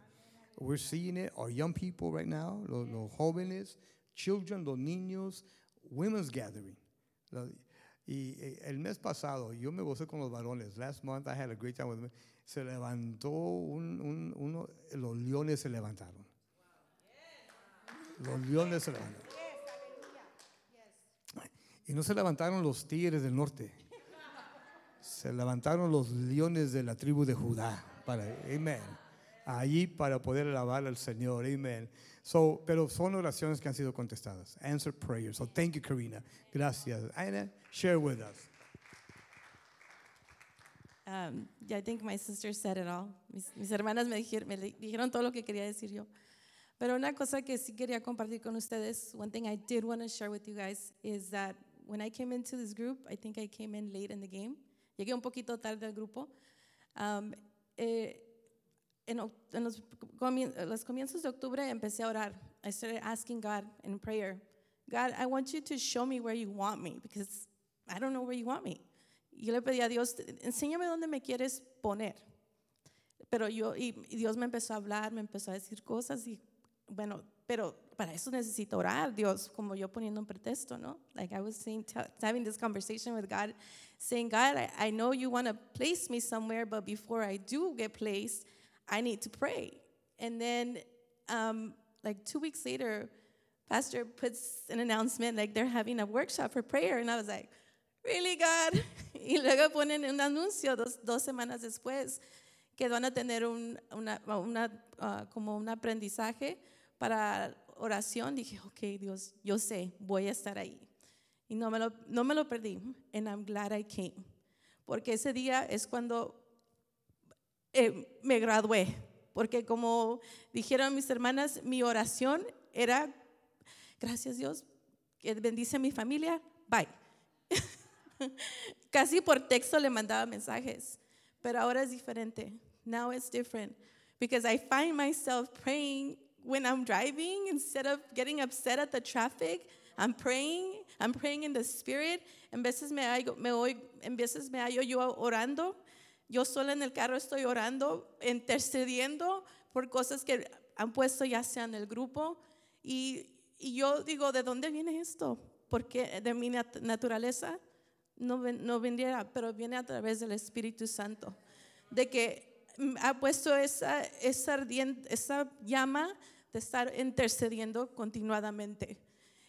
We're seeing it, our young people right now, los, los jóvenes, children, los niños, women's gathering. Y el mes pasado, yo me gocé con los varones. Last month, I had a great time with them. Se levantó un, un, uno, los leones se levantaron. Wow. Yeah. Los leones se levantaron. Yes, yes. Y no se levantaron los tigres del norte. Se levantaron los leones de la tribu de Judá. Para, amen. Allí para poder alabar al Señor, amen. So, pero son oraciones que han sido contestadas. Answer prayers. So thank you, Karina. Gracias. Ana, share with us. Um, yeah, I think my sister said it all. Mis, mis hermanas me dijeron, me dijeron todo lo que quería decir yo. Pero una cosa que sí quería compartir con ustedes, one thing I did want to share with you guys is that when I came into this group, I think I came in late in the game. Llegué un poquito tarde al grupo. Um, eh, En, en los, los comienzos de octubre empecé a orar. I started asking God in prayer, God, I want you to show me where you want me, because I don't know where you want me. Yo le pedí a Dios, enséñame dónde me quieres poner. Pero yo, y, y Dios me empezó a hablar, me empezó a decir cosas y bueno, pero para eso necesito orar, Dios, como yo poniendo un pretexto, ¿no? Like I was saying, t- having this conversation with God, saying, God, I, I know you want to place me somewhere, but before I do get placed, I need to pray. And then, um, like two weeks later, Pastor puts an announcement, like they're having a workshop for prayer, and I was like, really, God? Y luego ponen un anuncio dos, dos semanas después que van a tener un, una, una, uh, como un aprendizaje para oración. Dije, okay, Dios, yo sé, voy a estar ahí. Y no me lo, no me lo perdí. And I'm glad I came. Porque ese día es cuando eh, me gradué. Porque como dijeron mis hermanas, mi oración era, gracias Dios, que bendice a mi familia, bye. Casi por texto le mandaba mensajes. Pero ahora es diferente. Now it's different. Because I find myself praying when I'm driving. Instead of getting upset at the traffic, I'm praying. I'm praying in the spirit. En veces me hallo, me oigo, en veces me hallo yo orando. Yo sola en el carro estoy orando, intercediendo por cosas que han puesto ya sea en el grupo. Y, y yo digo, ¿de dónde viene esto? Porque de mi nat- naturaleza no, ven, no vendría, pero viene a través del Espíritu Santo, de que ha puesto esa, esa, ardiente, esa llama de estar intercediendo continuadamente.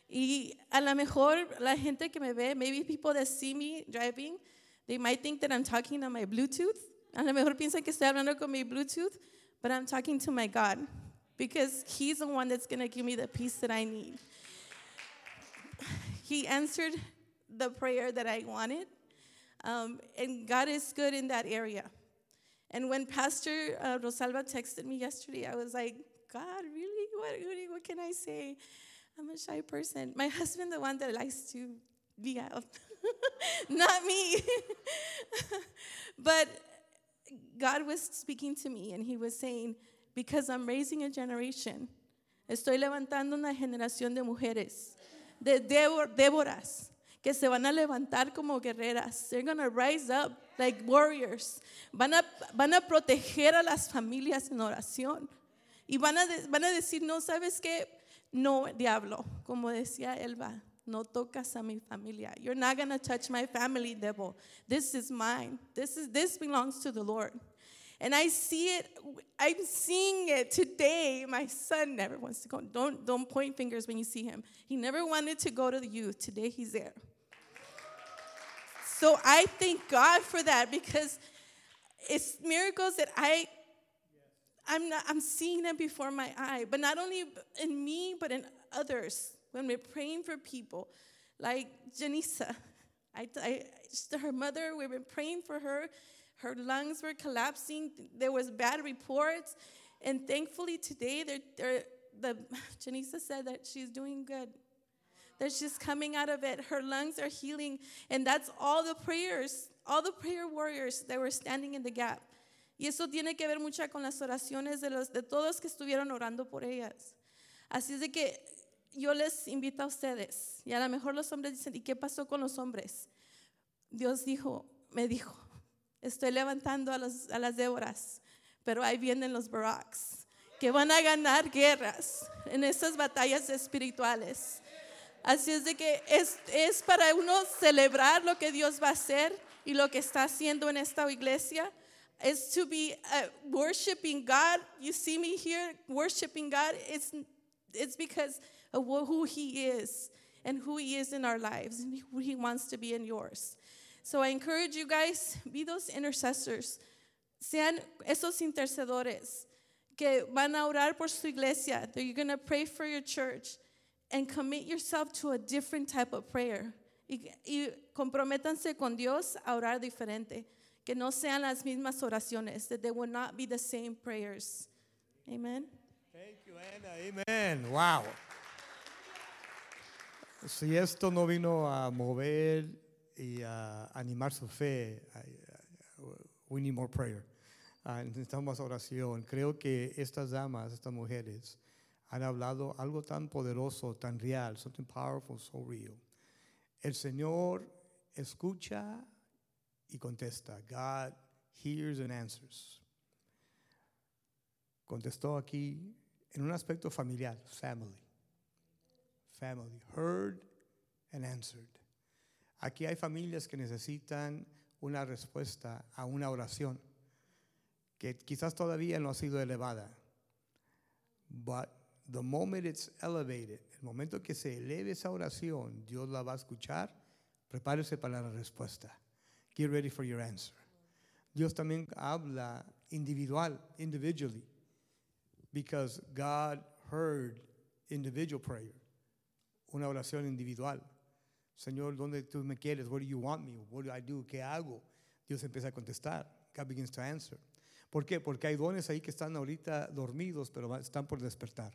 Y a lo mejor la gente que me ve, maybe people that see me driving, they might think that I'm talking on my Bluetooth. A lo mejor piensan que estoy hablando con mi Bluetooth, but I'm talking to my God, because He's the one that's going to give me the peace that I need. He answered the prayer that I wanted, um, and God is good in that area. And when Pastor uh, Rosalba texted me yesterday, I was like, God, really? What, really? What can I say? I'm a shy person. My husband, the one that likes to be out, not me. But God was speaking to me, and He was saying, because I'm raising a generation, estoy levantando una generación de mujeres, de Déboras, que se van a levantar como guerreras. They're going to rise up like warriors. Van a, van a proteger a las familias en oración. Y van a, de, van a decir, no, ¿sabes qué? No, diablo. Como decía Elba, no tocas a mi familia. You're not going to touch my family, devil. This is mine. This is this belongs to the Lord. And I see it. I'm seeing it today. My son never wants to go. Don't, don't point fingers when you see him. He never wanted to go to the youth. Today he's there. So I thank God for that, because it's miracles that I, I'm not, I'm seeing them before my eye. But not only in me, but in others. When we're praying for people, like Janissa, I, I, her mother, we've been praying for her. Her lungs were collapsing. There was bad reports. And thankfully today, they're, they're, the, Janissa said that she's doing good, that she's coming out of it. Her lungs are healing. And that's all the prayers, all the prayer warriors that were standing in the gap. Y eso tiene que ver mucho con las oraciones de, los, de todos que estuvieron orando por ellas. Así es de que yo les invito a ustedes. Y a lo mejor los hombres dicen, ¿y qué pasó con los hombres? Dios dijo, me dijo, estoy levantando a, los, a las Déboras, pero ahí vienen los Baraks, que van a ganar guerras en estas batallas espirituales. Así es de que es, es para uno celebrar lo que Dios va a hacer y lo que está haciendo en esta iglesia. It's to be uh, worshiping God. You see me here worshiping God. It's, it's because of who He is and who He is in our lives and who He wants to be in yours. So I encourage you guys, be those intercessors. Sean esos intercedores que van a orar por su iglesia, that you're going to pray for your church, and commit yourself to a different type of prayer. Y, y comprométanse con Dios a orar diferente, que no sean las mismas oraciones, that they will not be the same prayers. Amen. Thank you, Anna. Amen. Wow. Si esto no vino a mover y a uh, animar su fe, uh, uh, we need more prayer. Uh, necesitamos más oración. Creo que estas damas, estas mujeres, han hablado algo tan poderoso, tan real, something powerful, so real. El Señor escucha y contesta. God hears and answers. Contestó aquí en un aspecto familiar, family. Family, heard and answered. Aquí hay familias que necesitan una respuesta a una oración que quizás todavía no ha sido elevada. But the moment it's elevated, el momento que se eleve esa oración, Dios la va a escuchar. Prepárese para la respuesta. Get ready for your answer. Dios también habla individual, individually, because God heard individual prayer. Una oración individual. Señor, ¿dónde tú me quieres? What do you want me? What do I do? ¿Qué hago? Dios empieza a contestar. God begins to answer. ¿Por qué? Porque hay dones ahí que están ahorita dormidos, pero están por despertar.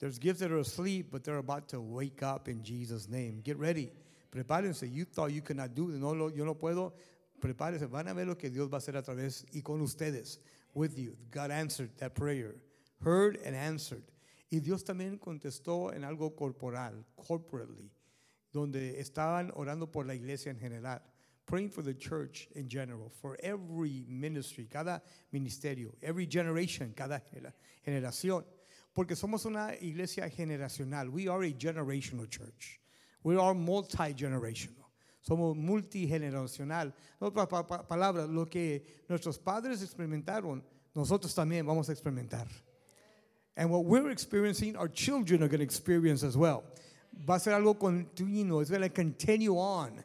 There's gifts that are asleep, but they're about to wake up in Jesus' name. Get ready. Prepárense. You thought you could not do it. No, yo no puedo. Prepárense. Van a ver lo que Dios va a hacer a través y con ustedes. With you. God answered that prayer. Heard and answered. Y Dios también contestó en algo corporal, corporately, donde estaban orando por la iglesia en general, praying for the church in general, for every ministry, cada ministerio, every generation, cada generación, porque somos una iglesia generacional. We are a generational church. We are multi-generational. Somos multigeneracional. En otras palabras, lo que nuestros padres experimentaron, nosotros también vamos a experimentar. And what we're experiencing, our children are going to experience as well. Va a ser algo continuo. It's going to continue on.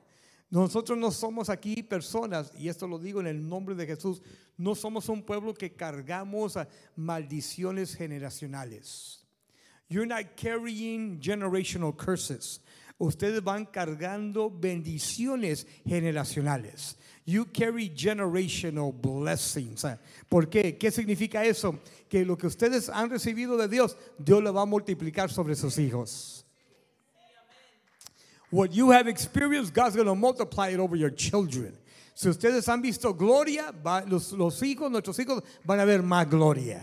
Nosotros no somos aquí personas, y esto lo digo en el nombre de Jesús, no somos un pueblo que cargamos maldiciones generacionales. You're not carrying generational curses. Ustedes van cargando bendiciones generacionales. You carry generational blessings. ¿Por qué? ¿Qué significa eso? Que lo que ustedes han recibido de Dios, Dios lo va a multiplicar sobre sus hijos. What you have experienced, God's going to multiply it over your children. Si ustedes han visto gloria, va, los, los hijos, nuestros hijos, van a ver más gloria.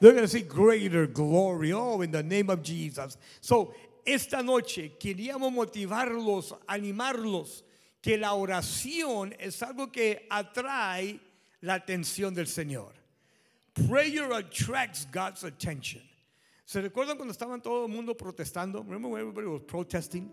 They're going to see greater glory. Oh, in the name of Jesus. So, esta noche queríamos motivarlos, animarlos, que la oración es algo que atrae la atención del Señor. Prayer attracts God's attention. ¿Se recuerdan cuando estaban todo el mundo protestando? Remember when everybody was protesting?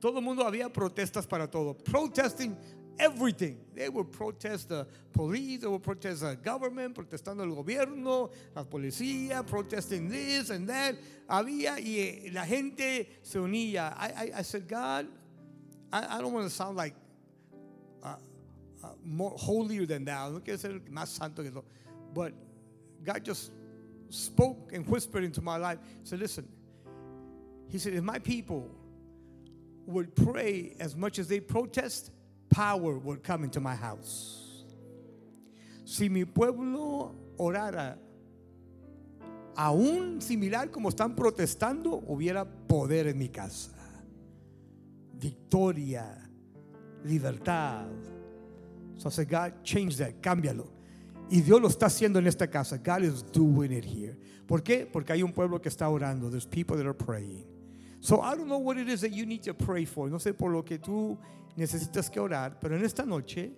Todo el mundo había protestas para todo. Protesting everything. They would protest the police, they would protest the government, protestando el gobierno, la policía, protesting this and that. Había, y la gente se unía. I, I, I said, God, I don't want to sound like uh, uh, more holier than thou. No quiero ser más santo que todo. But God just spoke and whispered into my life. He said, listen. He said, if my people would pray as much as they protest, power would come into my house. Si mi pueblo orara, aún similar como están protestando, hubiera poder en mi casa. Victoria, libertad. So I said, God, change that, cámbialo. Y Dios lo está haciendo en esta casa. God is doing it here. ¿Por qué? Porque hay un pueblo que está orando. There's people that are praying. So I don't know what it is that you need to pray for. No sé por lo que tú necesitas que orar, pero en esta noche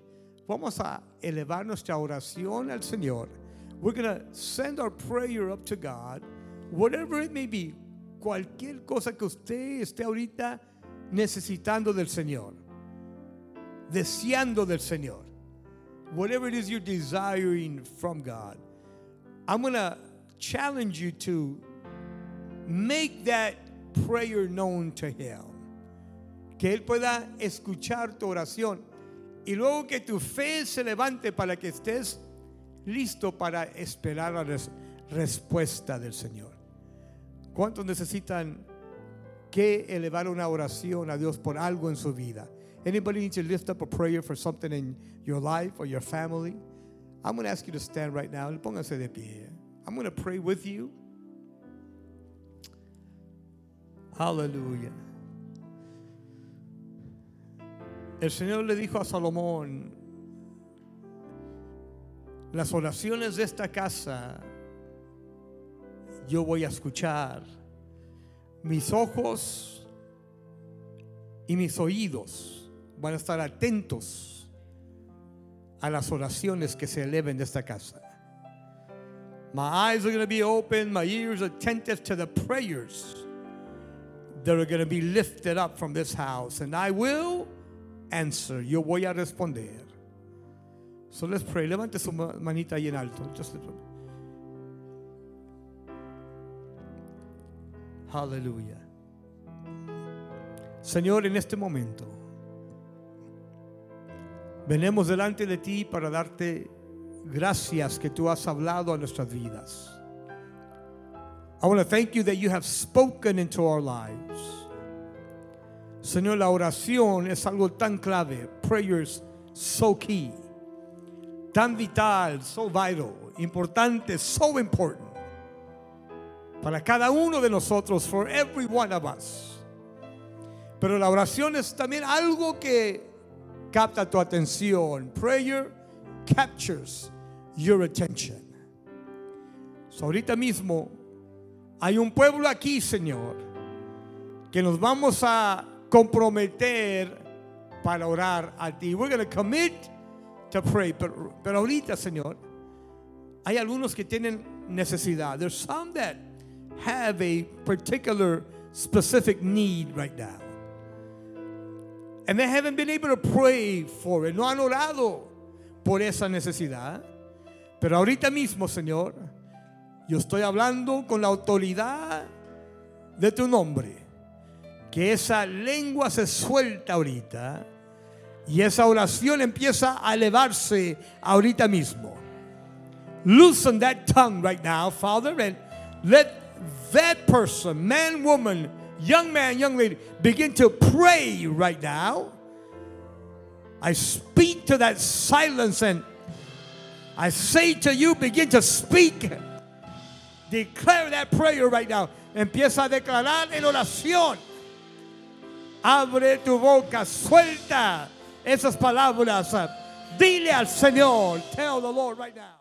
vamos a elevar nuestra oración al Señor. We're going to send our prayer up to God, whatever it may be. Cualquier cosa que usted esté ahorita necesitando del Señor, deseando del Señor, whatever it is you're desiring from God, I'm going to challenge you to make that prayer known to Him. Que Él pueda escuchar tu oración y luego que tu fe se levante para que estés listo para esperar la res- respuesta del Señor. ¿Cuántos necesitan que elevar una oración a Dios por algo en su vida? Anybody need to lift up a prayer for something in your life or your family? I'm going to ask you to stand right now. Pónganse de pie. I'm going to pray with you. Hallelujah. El Señor le dijo a Salomón, las oraciones de esta casa yo voy a escuchar. Mis ojos y mis oídos van a estar atentos a las oraciones que se eleven de esta casa. My eyes are going to be open. My ears attentive to the prayers that are going to be lifted up from this house. And I will answer. Yo voy a responder. So let's pray. Levante su manita ahí en alto. Just a little bit. Hallelujah. Señor, en este momento venimos delante de ti para darte gracias que tú has hablado a nuestras vidas. I want to thank you that you have spoken into our lives. Señor, la oración es algo tan clave. Prayers so key. Tan vital, so vital. Importante, so important. Para cada uno de nosotros, for every one of us. Pero la oración es también algo que capta tu atención. Prayer captures your attention. So ahorita mismo hay un pueblo aquí, Señor, que nos vamos a comprometer para orar a ti. We're going to commit to pray. Pero, pero ahorita, Señor, hay algunos que tienen necesidad. There's some that have a particular specific need right now. And they haven't been able to pray for it. No han orado por esa necesidad. Pero ahorita mismo, Señor, yo estoy hablando con la autoridad de tu nombre. Que esa lengua se suelta ahorita. Y esa oración empieza a elevarse ahorita mismo. Loosen that tongue right now, Father, and let that person, man, woman, young man, young lady, begin to pray right now. I speak to that silence and I say to you, begin to speak. Declare that prayer right now. Empieza a declarar en oración. Abre tu boca, suelta esas palabras. Dile al Señor, tell the Lord right now.